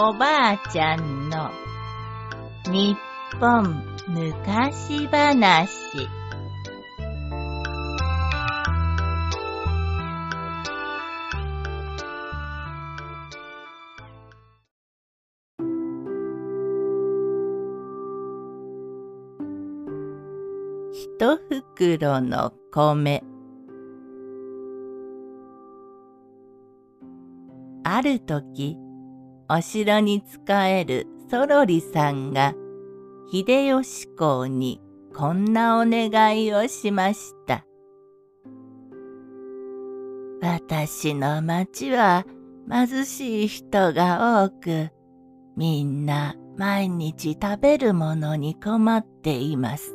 おばあちゃんの日本昔話。一袋の米。あるとき、お城に仕えるそろりさんが秀吉公にこんなお願いをしました。私の町は貧しい人が多く、みんな毎日食べるものに困っています。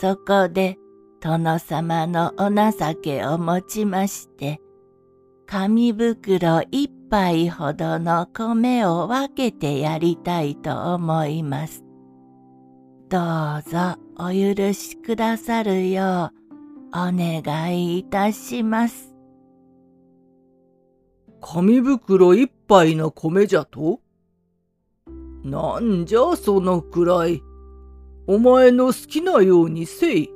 そこで殿様のお情けをもちまして、紙袋一杯ほどの米を分けてやりたいと思います。どうぞお許しくださるようお願いいたします。紙袋一杯の米じゃと？なんじゃそのくらい。お前の好きなようにせい。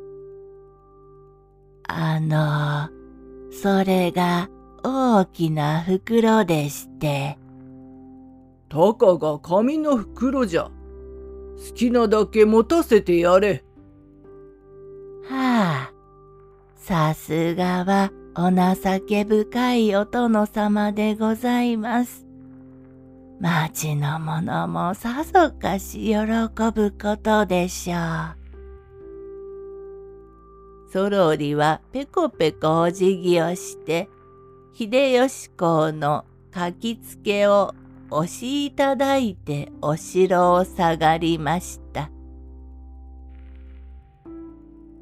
それが大きな袋でして。たかが紙の袋じゃ。好きなだけ持たせてやれ。はあ、さすがはお情け深いお殿様でございます。町の者もさぞかし喜ぶことでしょう。そろりはペコペコお辞儀をして、秀吉公の書きつけを押しいただいてお城を下がりました。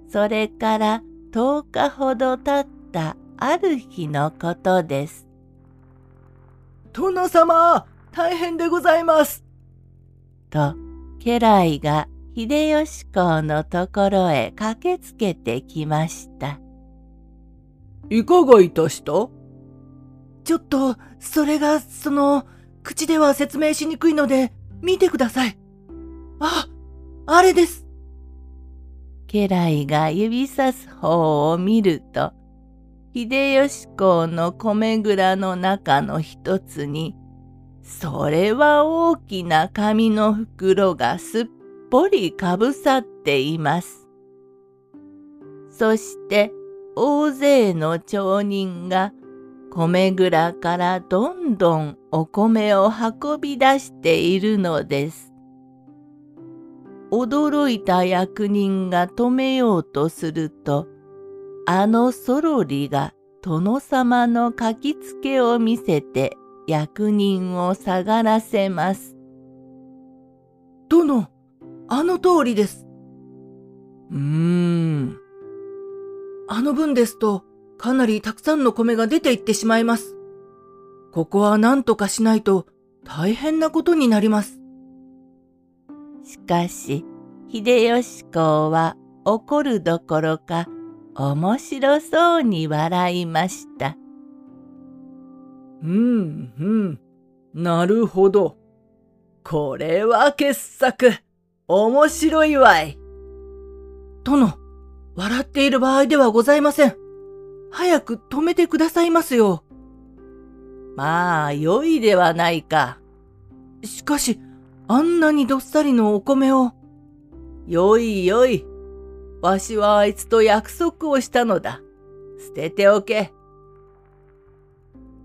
それから10日ほど経ったある日のことです。殿様！大変でございます。と、家来が秀吉公のところへ駆けつけてきました。いかがいたした？ちょっと、それが、口では説明しにくいので、見てください。あれです。家来が指さす方を見ると、秀吉公の米蔵の中の一つに、それは大きな紙の袋がすっぽりかぶさっています。そして大勢の町人が米蔵からどんどんお米を運び出しているのです。驚いた役人が止めようとすると、そろりが殿様の書きつけを見せて、役人を下がらせます。殿、通りです。分ですと、かなりたくさんの米が出ていってしまいます。ここは何とかしないと、大変なことになります。しかし、秀吉公は怒るどころか、面白そうに笑いました。なるほど。これは傑作。面白いわい。殿、笑っている場合ではございません。早く止めてくださいますよ。まあ、良いではないか。しかし、あんなにどっさりのお米を。よい。わしはあいつと約束をしたのだ。捨てておけ。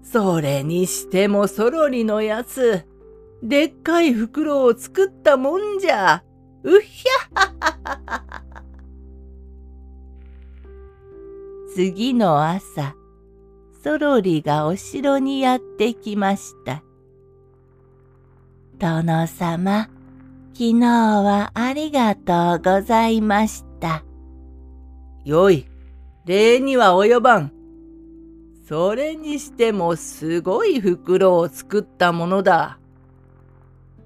それにしてもそろりのやつ、でっかい袋を作ったもんじゃ。うひゃはははは。次の朝、そろりがお城にやってきました。殿様、昨日はありがとうございました。よい、礼には及ばん。それにしてもすごい袋を作ったものだ。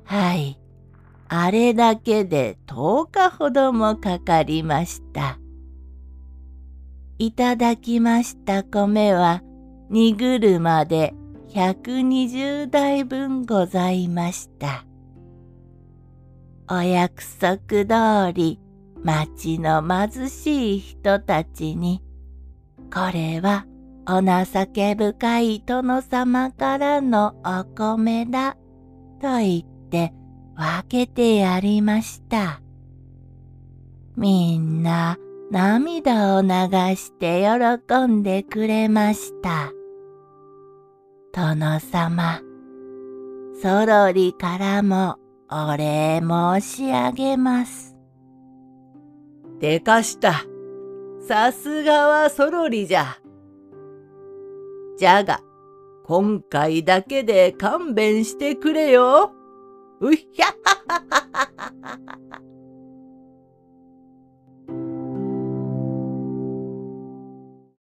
はい、あれだけで10日ほどもかかりました。いただきました米は荷車で120台分ございました。お約束通り町の貧しい人たちに、これはお情け深い殿様からのお米だと言って分けてやりました。みんな涙を流して喜んでくれました。殿様、そろりからもお礼申し上げます。でかした。さすがはそろりじゃ。じゃが、今回だけで勘弁してくれよ。うひゃははは。